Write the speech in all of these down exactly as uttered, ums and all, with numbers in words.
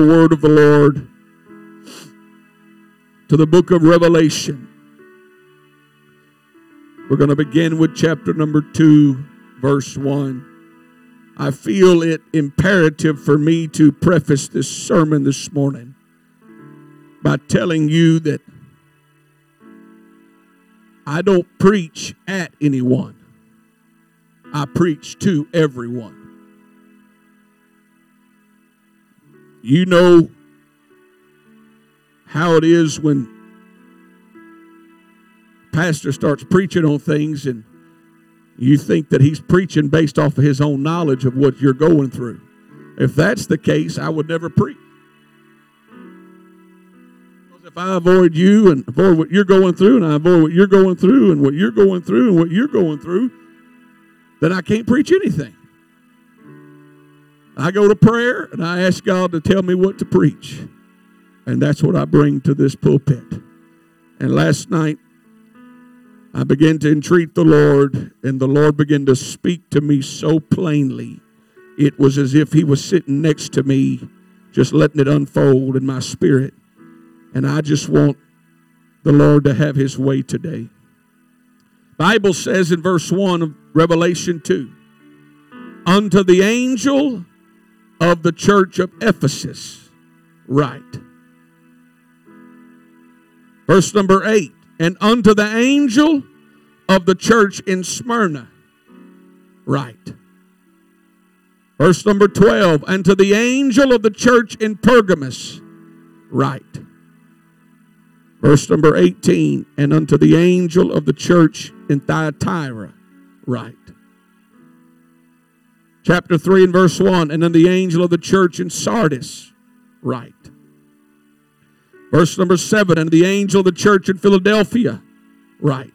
the word of the Lord to the book of Revelation. We're going to begin with chapter number two, verse one. I feel it imperative for me to preface this sermon this morning by telling you that I don't preach at anyone. I preach to everyone. You know how it is when pastor starts preaching on things and you think that he's preaching based off of his own knowledge of what you're going through. If that's the case, I would never preach. Because if I avoid you and avoid what you're going through and I avoid what you're going through and what you're going through and what you're going through, then I can't preach anything. I go to prayer and I ask God to tell me what to preach. And that's what I bring to this pulpit. And last night, I began to entreat the Lord, and the Lord began to speak to me so plainly. It was as if he was sitting next to me, just letting it unfold in my spirit. And I just want the Lord to have his way today. Bible says in verse one of Revelation two, unto the angel of the church of Ephesus write. Verse number eight, and unto the angel of the church in Smyrna write. Verse number twelve, and to the angel of the church in Pergamos write. Verse number eighteen, and unto the angel of the church in Thyatira write. Chapter three and verse one, and unto the angel of the church in Sardis write. Verse number seven, and the angel of the church in Philadelphia write.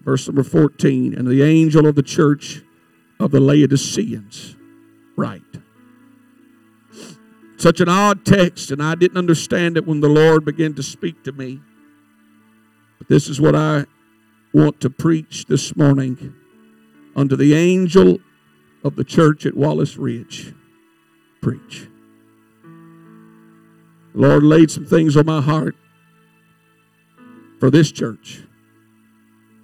Verse number fourteen, and the angel of the church of the Laodiceans write. Such an odd text, and I didn't understand it when the Lord began to speak to me. But this is what I want to preach this morning unto the angel of the church at Wallace Ridge. Preach. The Lord laid some things on my heart for this church.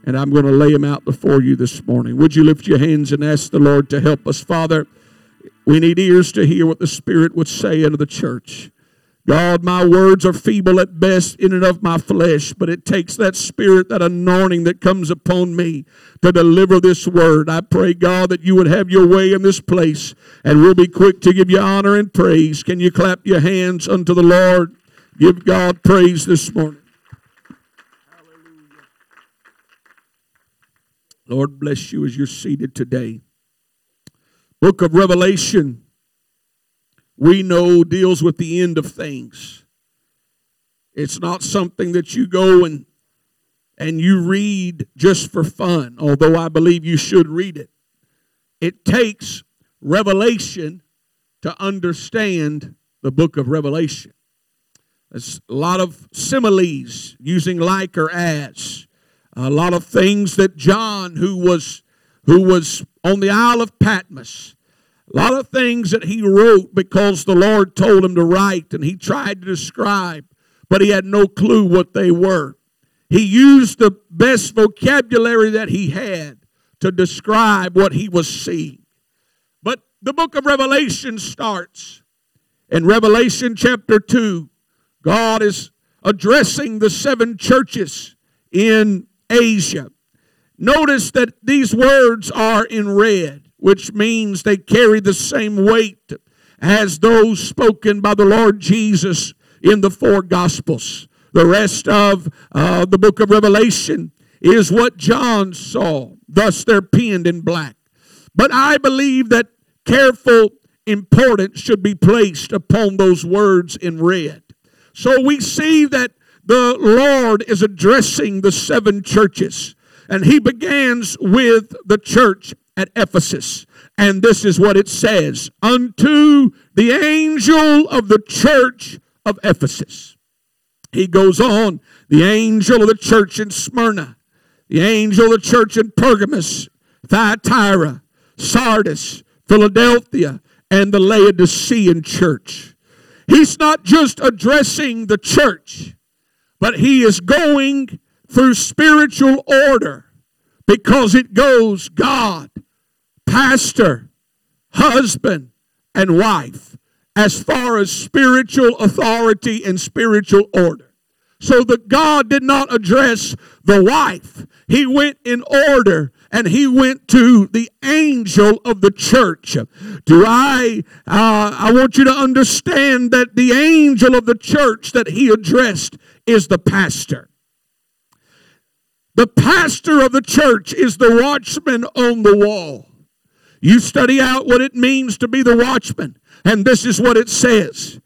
And I'm going to lay them out before you this morning. Would you lift your hands and ask the Lord to help us? Father, we need ears to hear what the Spirit would say unto the church. God, my words are feeble at best in and of my flesh, but it takes that Spirit, that anointing that comes upon me to deliver this word. I pray, God, that you would have your way in this place, and we'll be quick to give you honor and praise. Can you clap your hands unto the Lord? Give God praise this morning. Hallelujah. Lord, bless you as you're seated today. Book of Revelation, we know, deals with the end of things. It's not something that you go and and you read just for fun, although I believe you should read it. It takes revelation to understand the book of Revelation. There's a lot of similes using like or as. A lot of things that John, who was who was on the Isle of Patmos, a lot of things that he wrote because the Lord told him to write, and he tried to describe, but he had no clue what they were. He used the best vocabulary that he had to describe what he was seeing. But the book of Revelation starts. In Revelation chapter two, God is addressing the seven churches in Asia. Notice that these words are in red, which means they carry the same weight as those spoken by the Lord Jesus in the four Gospels. The rest of uh, the book of Revelation is what John saw. Thus, they're penned in black. But I believe that careful importance should be placed upon those words in red. So we see that the Lord is addressing the seven churches, and he begins with the church at Ephesus. And this is what it says: unto the angel of the church of Ephesus. He goes on, the angel of the church in Smyrna, the angel of the church in Pergamos, Thyatira, Sardis, Philadelphia, and the Laodicean church. He's not just addressing the church, but he is going through spiritual order because it goes God, pastor, husband, and wife as far as spiritual authority and spiritual order. So that God did not address the wife. He went in order and he went to the angel of the church. Do I, uh, I want you to understand that the angel of the church that he addressed is the pastor. The pastor of the church is the watchman on the wall. You study out what it means to be the watchman, and this is what it says.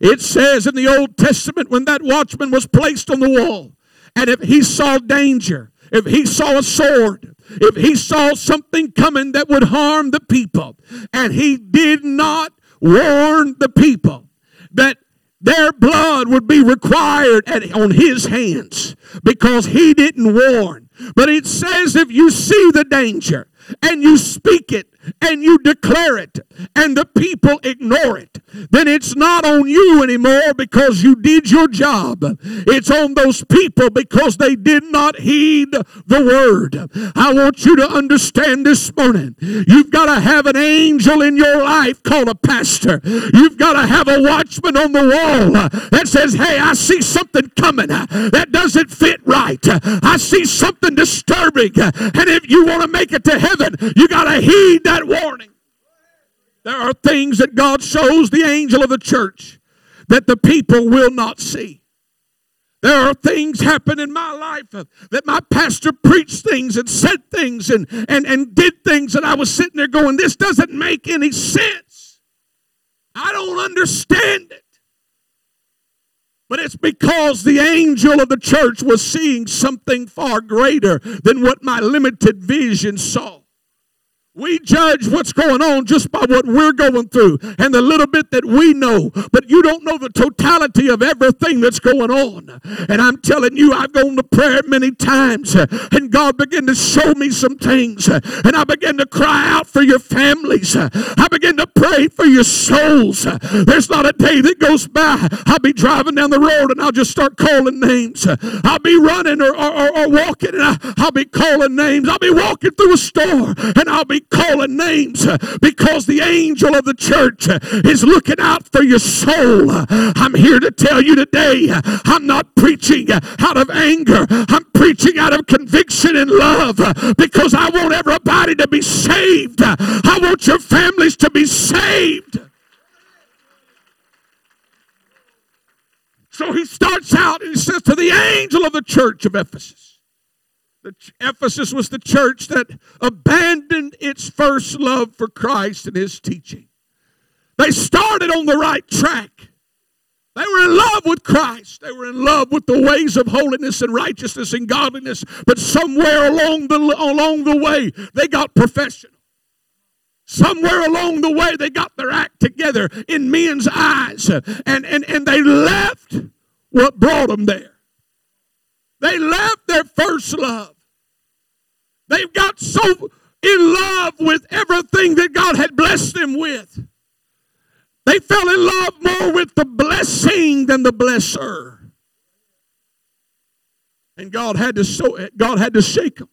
It says in the Old Testament when that watchman was placed on the wall, and if he saw danger, if he saw a sword, if he saw something coming that would harm the people, and he did not warn the people that their blood would be required at, on his hands because he didn't warn. But it says if you see the danger and you speak it and you declare it and the people ignore it, then it's not on you anymore because you did your job. It's on those people because they did not heed the word. I want you to understand this morning, you've got to have an angel in your life called a pastor. You've got to have a watchman on the wall that says, hey, I see something coming that doesn't fit right. I see something disturbing. And if you want to make it to heaven, you got to heed that warning. There are things that God shows the angel of the church that the people will not see. There are things happen in my life that my pastor preached things and said things and, and, and did things that I was sitting there going, this doesn't make any sense. I don't understand it. But it's because the angel of the church was seeing something far greater than what my limited vision saw. We judge what's going on just by what we're going through and the little bit that we know, but you don't know the totality of everything that's going on. And I'm telling you, I've gone to prayer many times, and God began to show me some things, and I began to cry out for your families. I began to pray for your souls. There's not a day that goes by. I'll be driving down the road, and I'll just start calling names. I'll be running or, or, or walking, and I, I'll be calling names. I'll be walking through a store, and I'll be calling names because the angel of the church is looking out for your soul. I'm here to tell you today, I'm not preaching out of anger. I'm preaching out of conviction and love because I want everybody to be saved. I want your families to be saved. So he starts out and he says to the angel of the church of Ephesus. The ch- Ephesus was the church that abandoned its first love for Christ and his teaching. They started on the right track. They were in love with Christ. They were in love with the ways of holiness and righteousness and godliness. But somewhere along the, along the way, they got professional. Somewhere along the way, they got their act together in men's eyes. And, and, and they left what brought them there. They left their first love. They've got so in love with everything that God had blessed them with. They fell in love more with the blessing than the blesser. And God had to so, God had to shake them.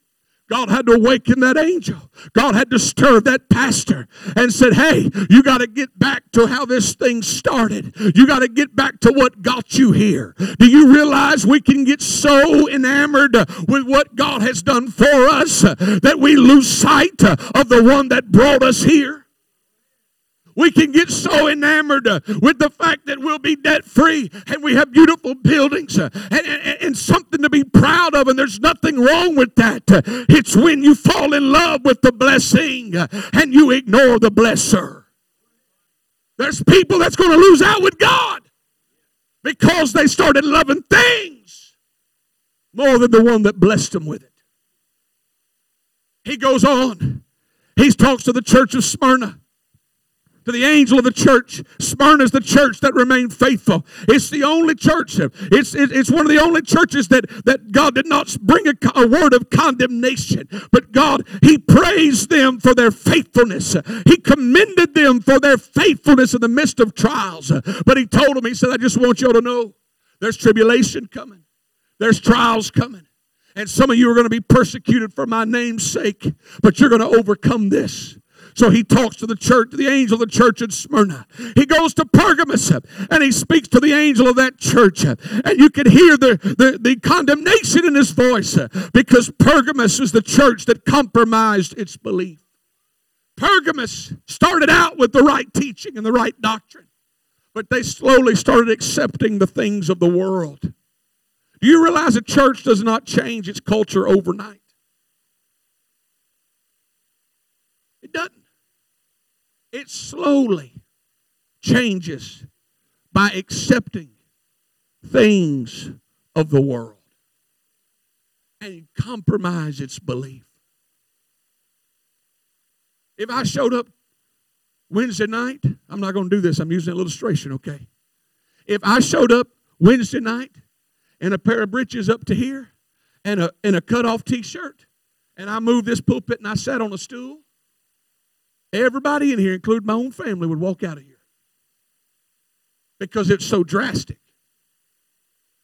God had to awaken that angel. God had to stir that pastor and said, hey, you got to get back to how this thing started. You got to get back to what got you here. Do you realize we can get so enamored with what God has done for us that we lose sight of the one that brought us here? We can get so enamored with the fact that we'll be debt-free and we have beautiful buildings and, and, and something to be proud of, and there's nothing wrong with that. It's when you fall in love with the blessing and you ignore the blesser. There's people that's going to lose out with God because they started loving things more than the one that blessed them with it. He goes on. He talks to the church of Smyrna. to the angel of the church. Smyrna is the church that remained faithful. It's the only church. It's, it's one of the only churches that, that God did not bring a, a word of condemnation. But God, he praised them for their faithfulness. He commended them for their faithfulness in the midst of trials. But he told them, he said, I just want you all to know there's tribulation coming. There's trials coming. And some of you are going to be persecuted for my name's sake. But you're going to overcome this. So he talks to the church, to the angel of the church in Smyrna. He goes to Pergamus, and he speaks to the angel of that church. And you can hear the, the, the condemnation in his voice, because Pergamus is the church that compromised its belief. Pergamus started out with the right teaching and the right doctrine, but they slowly started accepting the things of the world. Do you realize a church does not change its culture overnight? It doesn't. It slowly changes by accepting things of the world and compromise its belief. If I showed up Wednesday night, I'm not going to do this. I'm using an illustration, okay? If I showed up Wednesday night in a pair of britches up to here and a, and a cut-off T-shirt, and I moved this pulpit and I sat on a stool, everybody in here, including my own family, would walk out of here because it's so drastic.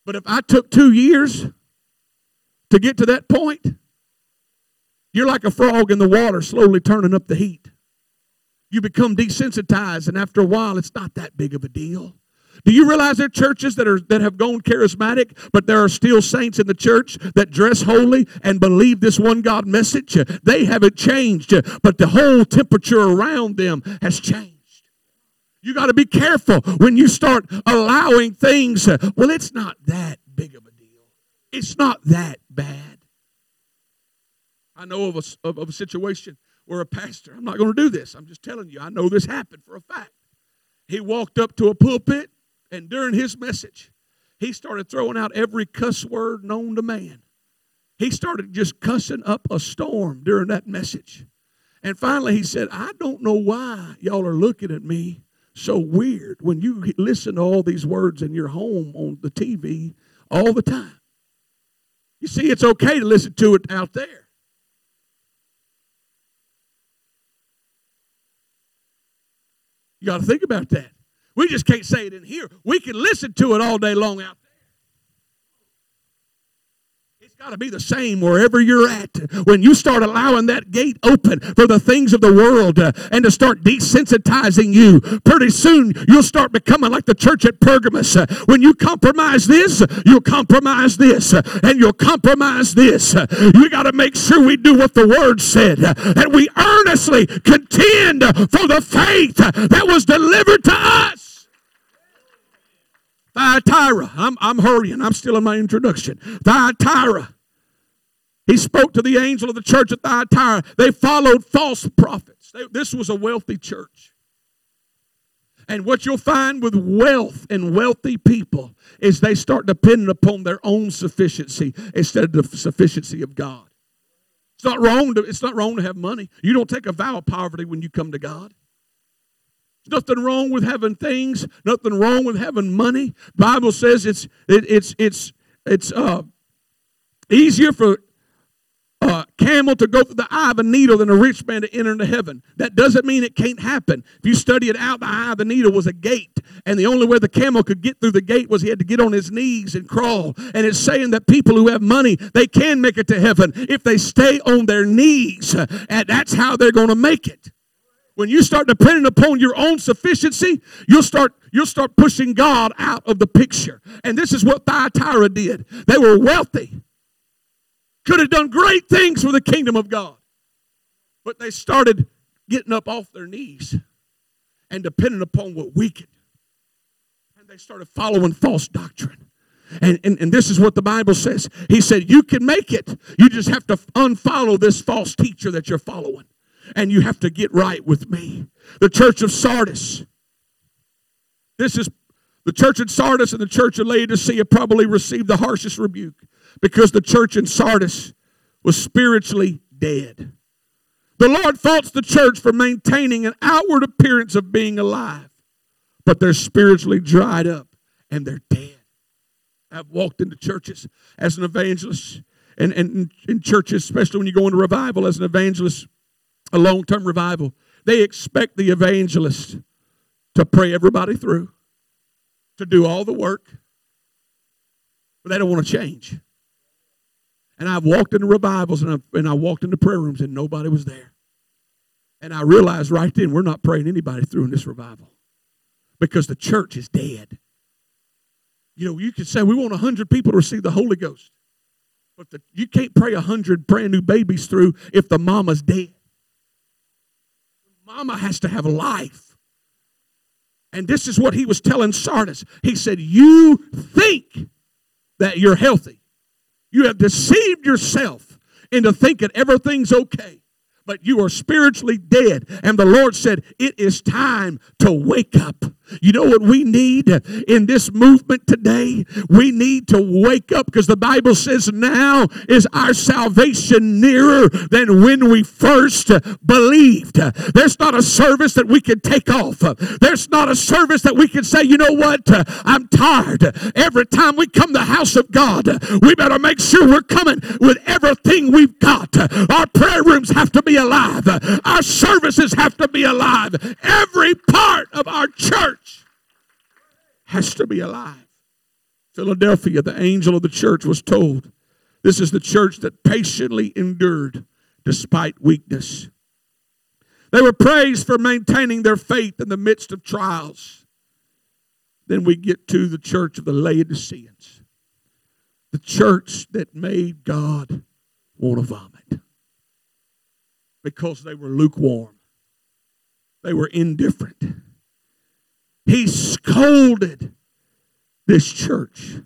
But if I took two years to get to that point, you're like a frog in the water slowly turning up the heat. You become desensitized, and after a while, it's not that big of a deal. Do you realize there are churches that are that have gone charismatic, but there are still saints in the church that dress holy and believe this one God message? They haven't changed, but the whole temperature around them has changed. You got to be careful when you start allowing things. Well, it's not that big of a deal. It's not that bad. I know of a, of, of a situation where a pastor, I'm not going to do this. I'm just telling you, I know this happened for a fact. He walked up to a pulpit, and during his message, he started throwing out every cuss word known to man. He started just cussing up a storm during that message. And finally he said, I don't know why y'all are looking at me so weird when you listen to all these words in your home on the T V all the time. You see, it's okay to listen to it out there. You got to think about that. We just can't say it in here. We can listen to it all day long out there. It's got to be the same wherever you're at. When you start allowing that gate open for the things of the world uh, and to start desensitizing you, pretty soon you'll start becoming like the church at Pergamus. Uh, when you compromise this, you'll compromise this, uh, and you'll compromise this. Uh, we got to make sure we do what the Word said, uh, and we earnestly contend for the faith that was delivered to us. Thyatira, I'm, I'm hurrying. I'm still in my introduction. Thyatira, he spoke to the angel of the church at Thyatira. They followed false prophets. They, this was a wealthy church. And what you'll find with wealth and wealthy people is they start depending upon their own sufficiency instead of the sufficiency of God. It's not wrong to, it's not wrong to have money. You don't take a vow of poverty when you come to God. Nothing wrong with having things. Nothing wrong with having money. The Bible says it's it, it's it's it's uh, easier for a camel to go through the eye of a needle than a rich man to enter into heaven. That doesn't mean it can't happen. If you study it out, the eye of the needle was a gate, and the only way the camel could get through the gate was he had to get on his knees and crawl. And it's saying that people who have money, they can make it to heaven if they stay on their knees, and that's how they're going to make it. When you start depending upon your own sufficiency, you'll start, you'll start pushing God out of the picture. And this is what Thyatira did. They were wealthy. Could have done great things for the kingdom of God. But they started getting up off their knees and depending upon what we could. And they started following false doctrine. And, and, and this is what the Bible says. He said, you can make it. You just have to unfollow this false teacher that you're following. And you have to get right with me. The church of Sardis. This is the church in Sardis and the church of Laodicea probably received the harshest rebuke because the church in Sardis was spiritually dead. The Lord faults the church for maintaining an outward appearance of being alive, but they're spiritually dried up and they're dead. I've walked into churches as an evangelist, and and in churches, especially when you go into revival as an evangelist, a long-term revival, they expect the evangelist to pray everybody through, to do all the work, but they don't want to change. And I've walked into revivals, and I, and I walked into prayer rooms, and nobody was there. And I realized right then, we're not praying anybody through in this revival because the church is dead. You know, you could say we want one hundred people to receive the Holy Ghost, but the, you can't pray one hundred brand new babies through if the mama's dead. The mama has to have life. And this is what he was telling Sardis. He said, you think that you're healthy. You have deceived yourself into thinking everything's okay, but you are spiritually dead. And the Lord said, it is time to wake up. You know what we need in this movement today? We need to wake up, because the Bible says now is our salvation nearer than when we first believed. There's not a service that we can take off. There's not a service that we can say, you know what, I'm tired. Every time we come to the house of God, we better make sure we're coming with everything we've got. Our prayer rooms have to be alive. Our services have to be alive. Every part of our church has to be alive. Philadelphia, the angel of the church, was told, this is the church that patiently endured despite weakness. They were praised for maintaining their faith in the midst of trials. Then we get to the church of the Laodiceans, the church that made God want to vomit because they were lukewarm. They were indifferent. He scolded this church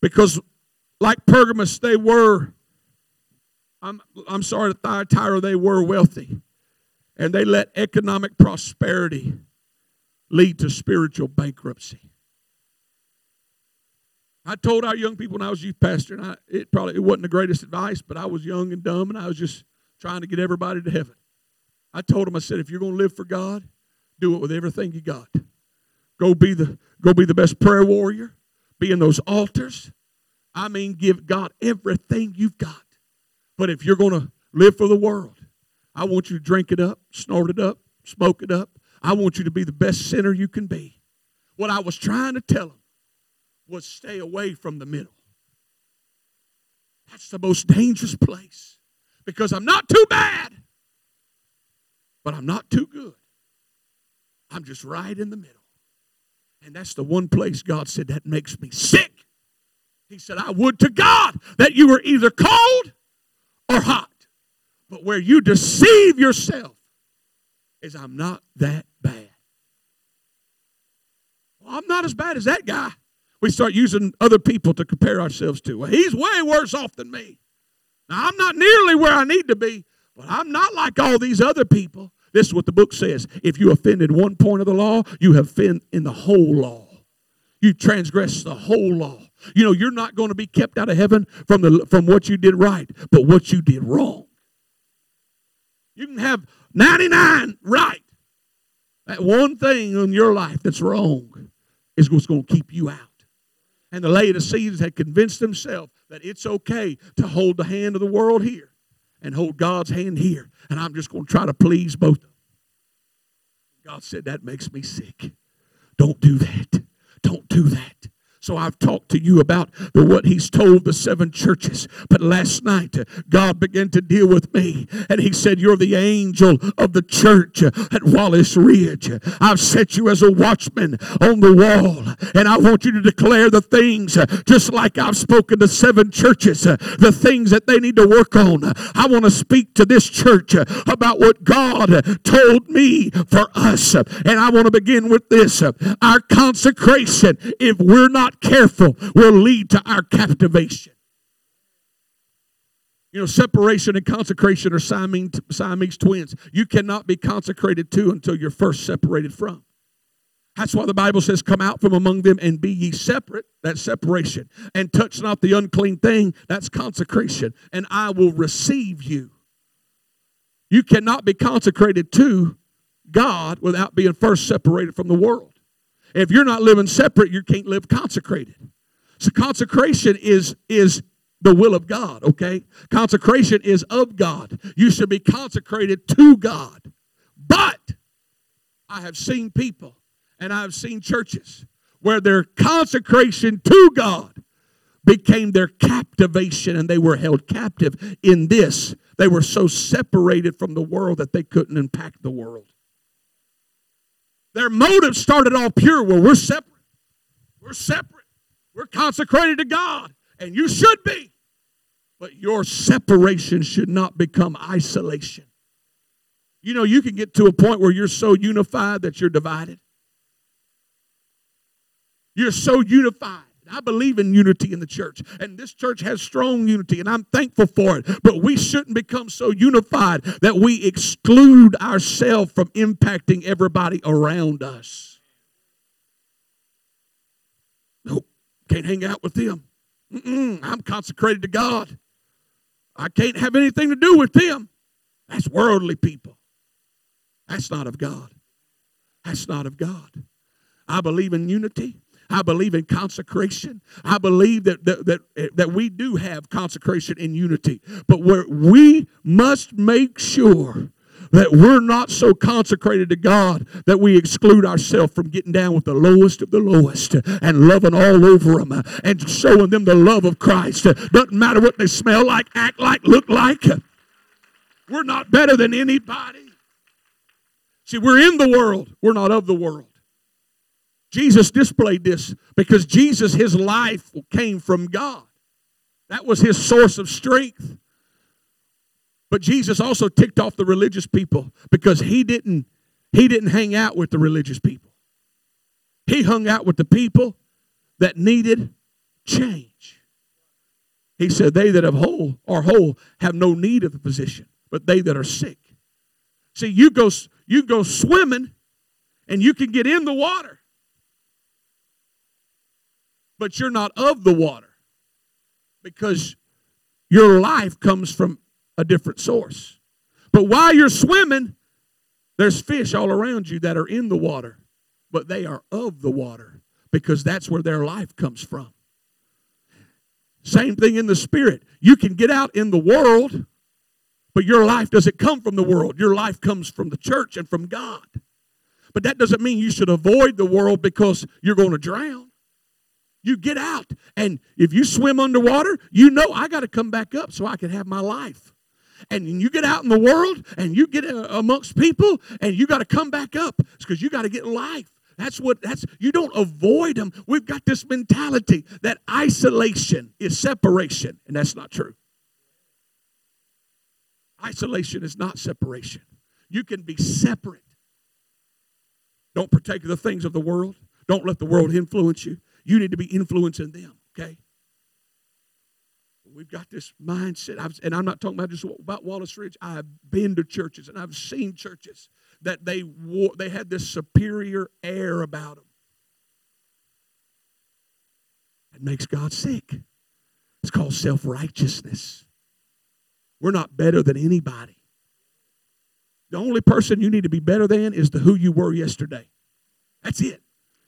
because, like Pergamos, they were, I'm, I'm sorry, Thyatira, they were wealthy. And they let economic prosperity lead to spiritual bankruptcy. I told our young people when I was youth pastor, and I, it probably it wasn't the greatest advice, but I was young and dumb, and I was just trying to get everybody to heaven. I told them, I said, if you're going to live for God, do it with everything you got. Go be the go be the best prayer warrior. Be in those altars. I mean, give God everything you've got. But if you're going to live for the world, I want you to drink it up, snort it up, smoke it up. I want you to be the best sinner you can be. What I was trying to tell them was stay away from the middle. That's the most dangerous place, because I'm not too bad, but I'm not too good. I'm just right in the middle. And that's the one place God said, that makes me sick. He said, I would to God that you were either cold or hot. But where you deceive yourself is I'm not that bad. Well, I'm not as bad as that guy. We start using other people to compare ourselves to. Well, he's way worse off than me. Now, I'm not nearly where I need to be, but I'm not like all these other people. This is what the book says. If you offended one point of the law, you offend in the whole law. You transgress the whole law. You know, you're not going to be kept out of heaven from the from what you did right, but what you did wrong. You can have ninety-nine right. That one thing in your life that's wrong is what's going to keep you out. And the Laodiceans had convinced themselves that it's okay to hold the hand of the world here and hold God's hand here, and I'm just going to try to please both of them. God said, that makes me sick. Don't do that. Don't do that. So I've talked to you about the, what he's told the seven churches. But last night, God began to deal with me. And he said, you're the angel of the church at Wallace Ridge. I've set you as a watchman on the wall. And I want you to declare the things, just like I've spoken to seven churches, the things that they need to work on. I want to speak to this church about what God told me for us. And I want to begin with this. Our consecration, if we're not careful, will lead to our captivation. You know, separation and consecration are Siamese, Siamese twins. You cannot be consecrated to until you're first separated from. That's why the Bible says, come out from among them and be ye separate. That's separation. And touch not the unclean thing. That's consecration. And I will receive you. You cannot be consecrated to God without being first separated from the world. If you're not living separate, you can't live consecrated. So consecration is, is the will of God, okay? Consecration is of God. You should be consecrated to God. But I have seen people and I have seen churches where their consecration to God became their captivation, and they were held captive in this. They were so separated from the world that they couldn't impact the world. Their motive started all pure. Well, we're separate. We're separate. We're consecrated to God, and you should be. But your separation should not become isolation. You know, you can get to a point where you're so unified that you're divided. You're so unified. I believe in unity in the church, and this church has strong unity, and I'm thankful for it, but we shouldn't become so unified that we exclude ourselves from impacting everybody around us. Nope, can't hang out with them. Mm-mm, I'm consecrated to God. I can't have anything to do with them. That's worldly people. That's not of God. That's not of God. I believe in unity. I believe in consecration. I believe that, that, that, that we do have consecration in unity. But where we must make sure that we're not so consecrated to God that we exclude ourselves from getting down with the lowest of the lowest and loving all over them and showing them the love of Christ. Doesn't matter what they smell like, act like, look like. We're not better than anybody. See, we're in the world. We're not of the world. Jesus displayed this because Jesus, his life came from God. That was his source of strength. But Jesus also ticked off the religious people because he didn't, he didn't hang out with the religious people. He hung out with the people that needed change. He said, they that have whole are whole have no need of the physician, but they that are sick. See, you go, you go swimming and you can get in the water, but you're not of the water because your life comes from a different source. But while you're swimming, there's fish all around you that are in the water, but they are of the water because that's where their life comes from. Same thing in the spirit. You can get out in the world, but your life doesn't come from the world. Your life comes from the church and from God. But that doesn't mean you should avoid the world because you're going to drown. You get out, and if you swim underwater, you know I got to come back up so I can have my life. And you get out in the world, and you get amongst people, and you got to come back up. It's because you got to get life. That's what. That's you don't avoid them. We've got this mentality that isolation is separation, and that's not true. Isolation is not separation. You can be separate. Don't partake of the things of the world. Don't let the world influence you. You need to be influencing them, okay? We've got this mindset, I've, and I'm not talking about just about Wallace Ridge. I've been to churches, and I've seen churches that they wore, they had this superior air about them. It makes God sick. It's called self-righteousness. We're not better than anybody. The only person you need to be better than is the who you were yesterday. That's it.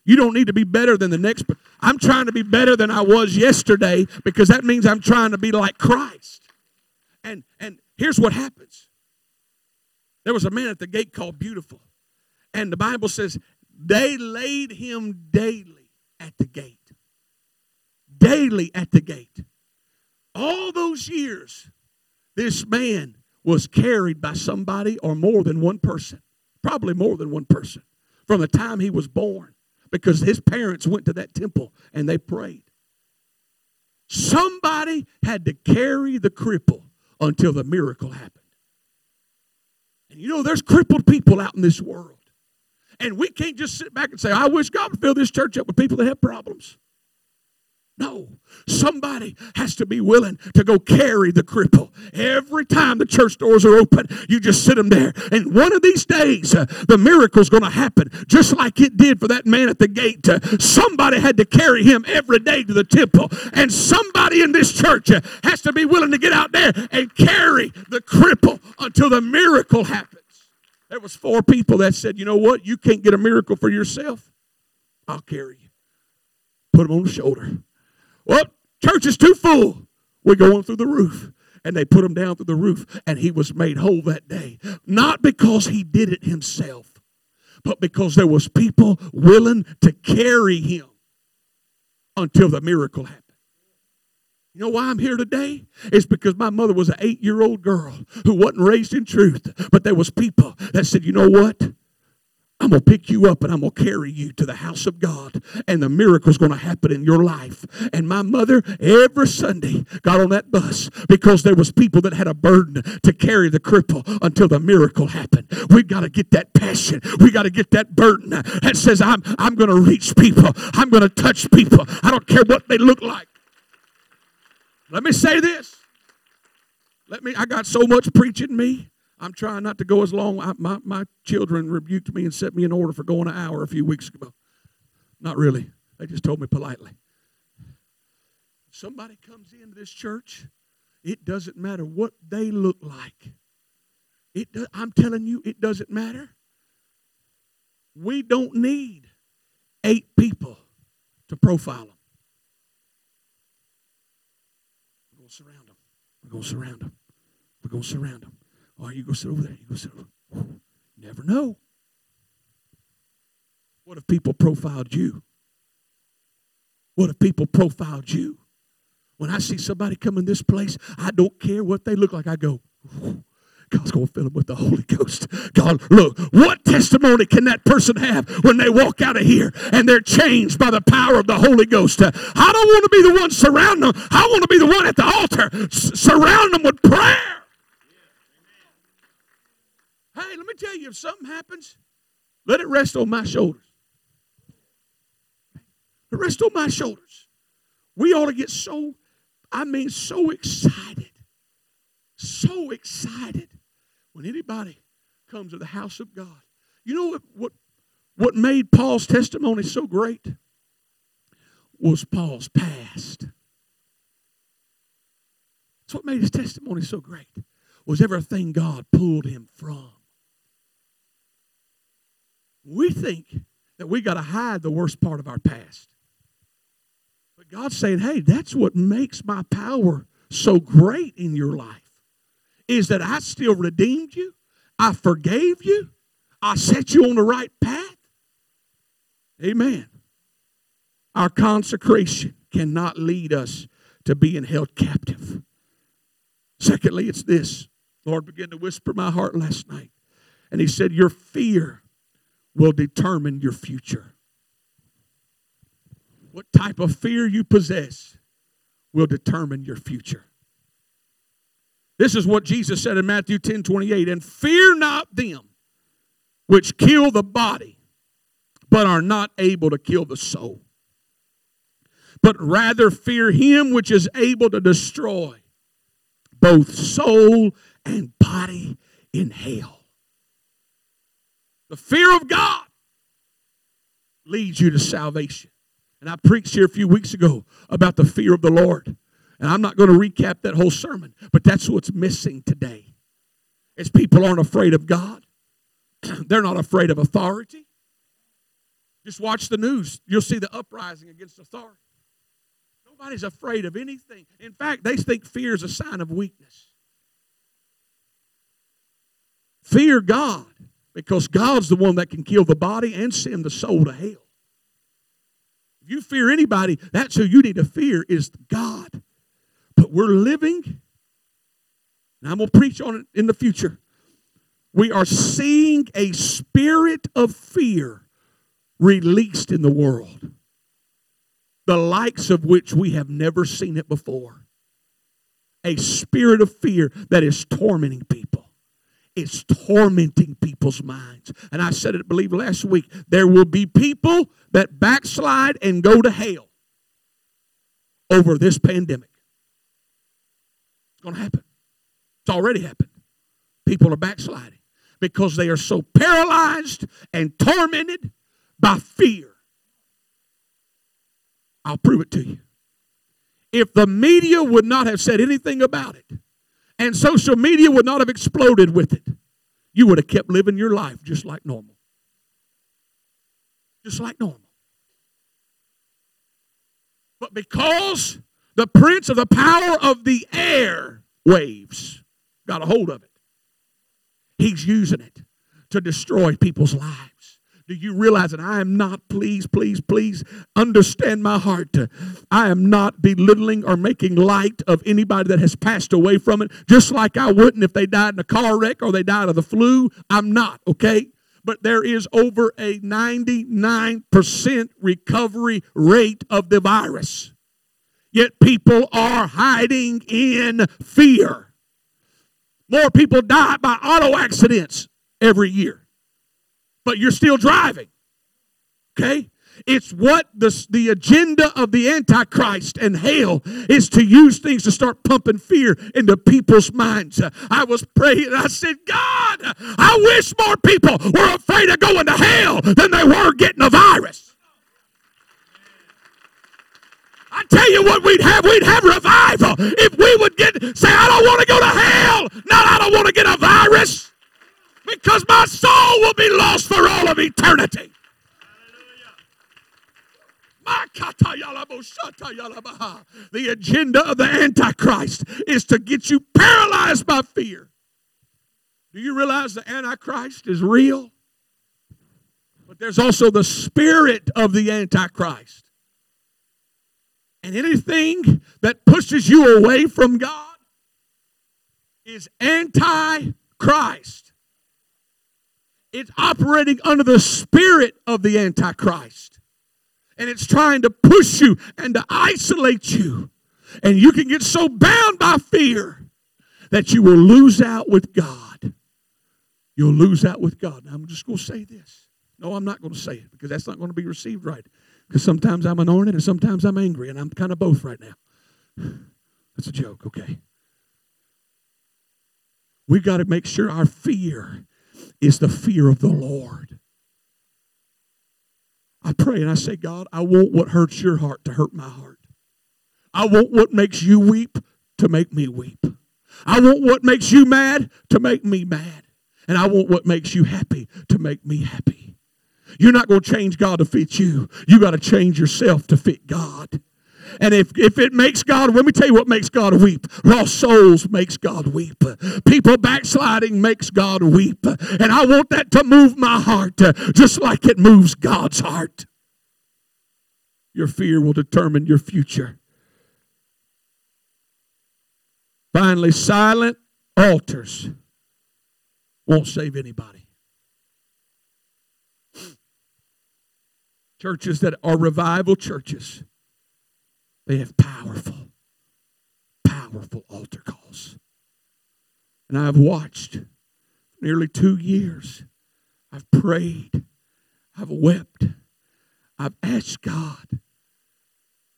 You don't need to be better than the next. I'm trying to be better than I was yesterday because that means I'm trying to be like Christ. And and here's what happens. There was a man at the gate called Beautiful. And the Bible says they laid him daily at the gate. Daily at the gate. All those years, this man was carried by somebody or more than one person. Probably more than one person. From the time he was born. Because his parents went to that temple and they prayed. Somebody had to carry the cripple until the miracle happened. And you know, there's crippled people out in this world. And we can't just sit back and say, I wish God would fill this church up with people that have problems. No, somebody has to be willing to go carry the cripple. Every time the church doors are open, you just sit them there. And one of these days, uh, the miracle's going to happen, just like it did for that man at the gate. Uh, somebody had to carry him every day to the temple. And somebody in this church uh, has to be willing to get out there and carry the cripple until the miracle happens. There was four people that said, you know what? You can't get a miracle for yourself. I'll carry you. Put them on the shoulder. Well, church is too full. We're going through the roof. And they put him down through the roof, and he was made whole that day. Not because he did it himself, but because there was people willing to carry him until the miracle happened. You know why I'm here today? It's because my mother was an eight-year-old girl who wasn't raised in truth, but there was people that said, you know what? I'm going to pick you up and I'm going to carry you to the house of God, and the miracle's going to happen in your life. And my mother, every Sunday, got on that bus because there was people that had a burden to carry the cripple until the miracle happened. We've got to get that passion. We've got to get that burden that says, I'm, I'm going to reach people. I'm going to touch people. I don't care what they look like. Let me say this. Let me. I got so much preaching in me. I'm trying not to go as long. I, my, my children rebuked me and set me in order for going an hour a few weeks ago. Not really. They just told me politely. Somebody comes into this church, it doesn't matter what they look like. It do, I'm telling you, it doesn't matter. We don't need eight people to profile them. We're going to surround them. We're going to surround them. We're going to surround them. Or you go sit over there, you go sit over there. You never know. What if people profiled you? What if people profiled you? When I see somebody come in this place, I don't care what they look like. I go, God's going to fill them with the Holy Ghost. God, look, what testimony can that person have when they walk out of here and they're changed by the power of the Holy Ghost? I don't want to be the one surrounding them. I want to be the one at the altar. S- surround them with prayer. Hey, let me tell you, if something happens, let it rest on my shoulders. Let it rest on my shoulders. We ought to get so, I mean, so excited, so excited when anybody comes to the house of God. You know what, what, what made Paul's testimony so great was Paul's past. That's what made his testimony so great, was everything God pulled him from. We think that we got to hide the worst part of our past. But God's saying, hey, that's what makes my power so great in your life, is that I still redeemed you, I forgave you, I set you on the right path. Amen. Our consecration cannot lead us to being held captive. Secondly, it's this. The Lord began to whisper in my heart last night, and he said, your fear will determine your future. What type of fear you possess will determine your future. This is what Jesus said in Matthew ten twenty-eight, and fear not them which kill the body, but are not able to kill the soul. But rather fear him which is able to destroy both soul and body in hell. The fear of God leads you to salvation. And I preached here a few weeks ago about the fear of the Lord. And I'm not going to recap that whole sermon, but that's what's missing today. Is people aren't afraid of God. They're not afraid of authority. Just watch the news. You'll see the uprising against authority. Nobody's afraid of anything. In fact, they think fear is a sign of weakness. Fear God. Because God's the one that can kill the body and send the soul to hell. If you fear anybody, that's who you need to fear, is God. But we're living, and I'm going to preach on it in the future, we are seeing a spirit of fear released in the world, the likes of which we have never seen it before. A spirit of fear that is tormenting people. It's tormenting people's minds. And I said it, I believe, last week. There will be people that backslide and go to hell. over this pandemic. It's going to happen. It's already happened. People are backsliding because they are so paralyzed and tormented by fear. I'll prove it to you. If the media would not have said anything about it, and social media would not have exploded with it, you would have kept living your life just like normal. Just like normal. But because the prince of the power of the air waves got a hold of it, he's using it to destroy people's lives. Do you realize that I am not, please, please, please understand my heart. I am not belittling or making light of anybody that has passed away from it, just like I wouldn't if they died in a car wreck or they died of the flu. I'm not, okay? But there is over a ninety-nine percent recovery rate of the virus. Yet people are hiding in fear. More people die by auto accidents every year. But you're still driving, okay? It's what the, the agenda of the Antichrist and hell is, to use things to start pumping fear into people's minds. I was praying, and I said, God, I wish more people were afraid of going to hell than they were getting a virus. I tell you what we'd have, we'd have revival if we would get, say, I don't want to go to hell, not I don't want to get a virus. Because my soul will be lost for all of eternity. The agenda of the Antichrist is to get you paralyzed by fear. Do you realize the Antichrist is real? But there's also the spirit of the Antichrist. And anything that pushes you away from God is anti-Christ. It's operating under the spirit of the Antichrist. And it's trying to push you and to isolate you. And you can get so bound by fear that you will lose out with God. You'll lose out with God. Now, I'm just going to say this. No, I'm not going to say it because that's not going to be received right. Because sometimes I'm anointed and sometimes I'm angry. And I'm kind of both right now. That's a joke, okay. We've got to make sure our fear is the fear of the Lord. I pray and I say, God, I want what hurts your heart to hurt my heart. I want what makes you weep to make me weep. I want what makes you mad to make me mad. And I want what makes you happy to make me happy. You're not going to change God to fit you. You got to change yourself to fit God. And if, if it makes God, let me tell you what makes God weep. Lost souls makes God weep. People backsliding makes God weep. And I want that to move my heart just like it moves God's heart. Your fear will determine your future. Finally, silent altars won't save anybody. Churches that are revival churches, they have powerful, powerful altar calls. And I've watched nearly two years. I've prayed. I've wept. I've asked God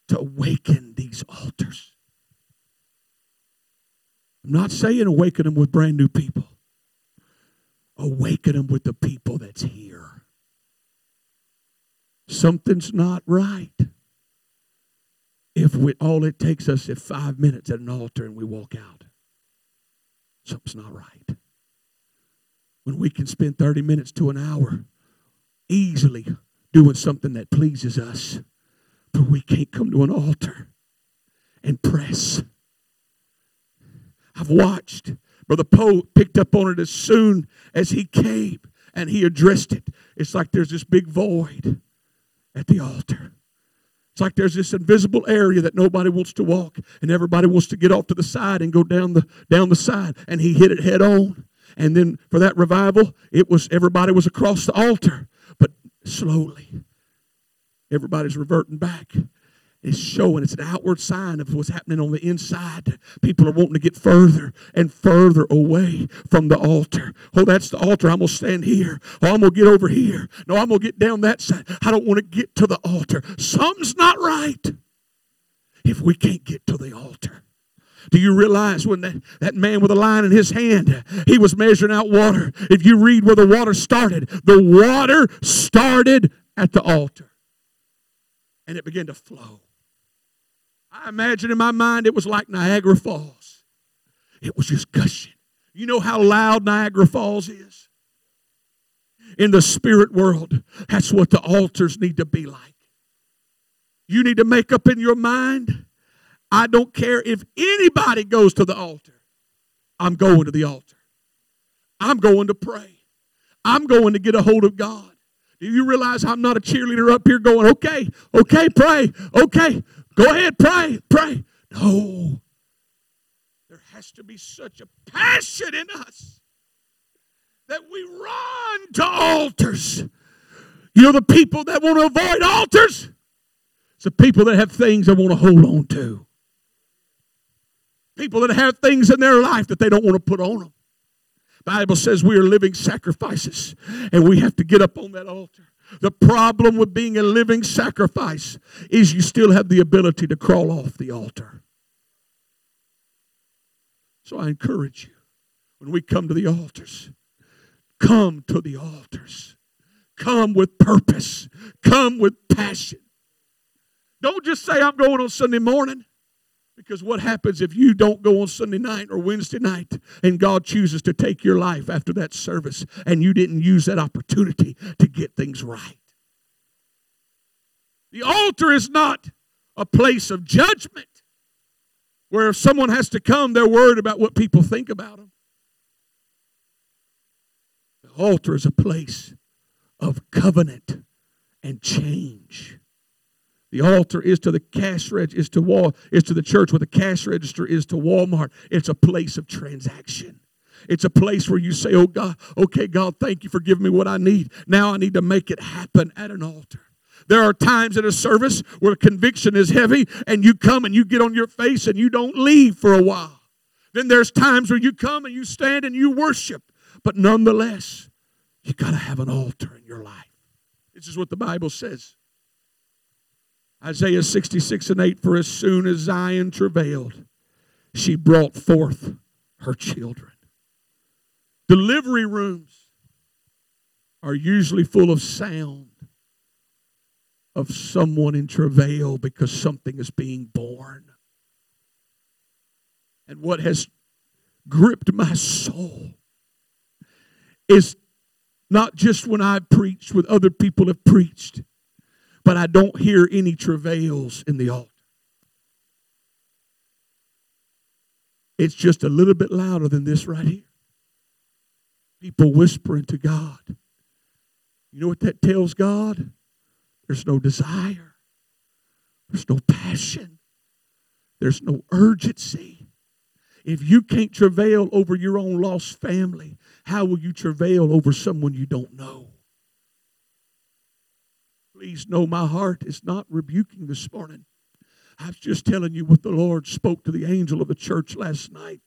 to awaken these altars. I'm not saying awaken them with brand new people. Awaken them with the people that's here. Something's not right. If we, all it takes us is five minutes at an altar and we walk out, something's not right. When we can spend thirty minutes to an hour easily doing something that pleases us, but we can't come to an altar and press. I've watched. Brother Poe picked up on it as soon as he came and he addressed it. It's like there's this big void at the altar. It's like there's this invisible area that nobody wants to walk, and everybody wants to get off to the side and go down the down the side. And he hit it head on. And then for that revival, it was everybody was across the altar, but slowly, everybody's reverting back. It's showing. It's an outward sign of what's happening on the inside. People are wanting to get further and further away from the altar. Oh, that's the altar. I'm going to stand here. Oh, I'm going to get over here. No, I'm going to get down that side. I don't want to get to the altar. Something's not right. if we can't get to the altar. Do you realize when that, that man with a line in his hand, he was measuring out water. If you read where the water started, the water started at the altar. And it began to flow. I imagine in my mind it was like Niagara Falls. It was just gushing. You know how loud Niagara Falls is? In the spirit world, that's what the altars need to be like. You need to make up in your mind, I don't care if anybody goes to the altar. I'm going to the altar. I'm going to pray. I'm going to get a hold of God. Do you realize I'm not a cheerleader up here going, okay, okay, pray, okay, go ahead, pray, pray. No. There has to be such a passion in us that we run to altars. You know the people that want to avoid altars? It's the people that have things they want to hold on to. People that have things in their life that they don't want to put on them. The Bible says we are living sacrifices, and we have to get up on that altar. The problem with being a living sacrifice is you still have the ability to crawl off the altar. So I encourage you, when we come to the altars, come to the altars. Come with purpose. Come with passion. Don't just say, I'm going on Sunday morning. Because what happens if you don't go on Sunday night or Wednesday night and God chooses to take your life after that service and you didn't use that opportunity to get things right? The altar is not a place of judgment where if someone has to come, they're worried about what people think about them. The altar is a place of covenant and change. The altar is to the cash register, is to wall, is to the church where the cash register is to Walmart. It's a place of transaction. It's a place where you say, oh God, okay, God, thank you for giving me what I need. Now I need to make it happen at an altar. There are times in a service where conviction is heavy and you come and you get on your face and you don't leave for a while. Then there's times where you come and you stand and you worship. But nonetheless, you got to have an altar in your life. This is what the Bible says. Isaiah sixty-six and eight, for as soon as Zion travailed, she brought forth her children. Delivery rooms are usually full of sound of someone in travail because something is being born. And what has gripped my soul is not just when I preached, when other people have preached, but I don't hear any travails in the altar. It's just a little bit louder than this right here. People whispering to God. You know what that tells God? There's no desire. There's no passion. There's no urgency. If you can't travail over your own lost family, how will you travail over someone you don't know? Please know my heart is not rebuking this morning. I was just telling you what the Lord spoke to the angel of the church last night.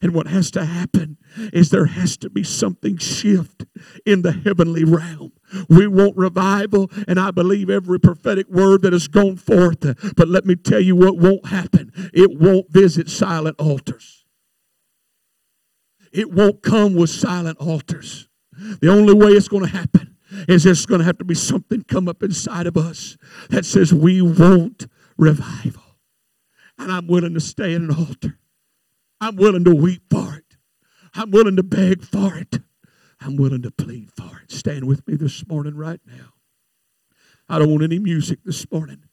And what has to happen is there has to be something shift in the heavenly realm. We want revival, and I believe every prophetic word that has gone forth. But let me tell you what won't happen. It won't visit silent altars. It won't come with silent altars. The only way it's going to happen is there's going to have to be something come up inside of us that says we want revival. And I'm willing to stay at an altar. I'm willing to weep for it. I'm willing to beg for it. I'm willing to plead for it. Stand with me this morning right now. I don't want any music this morning.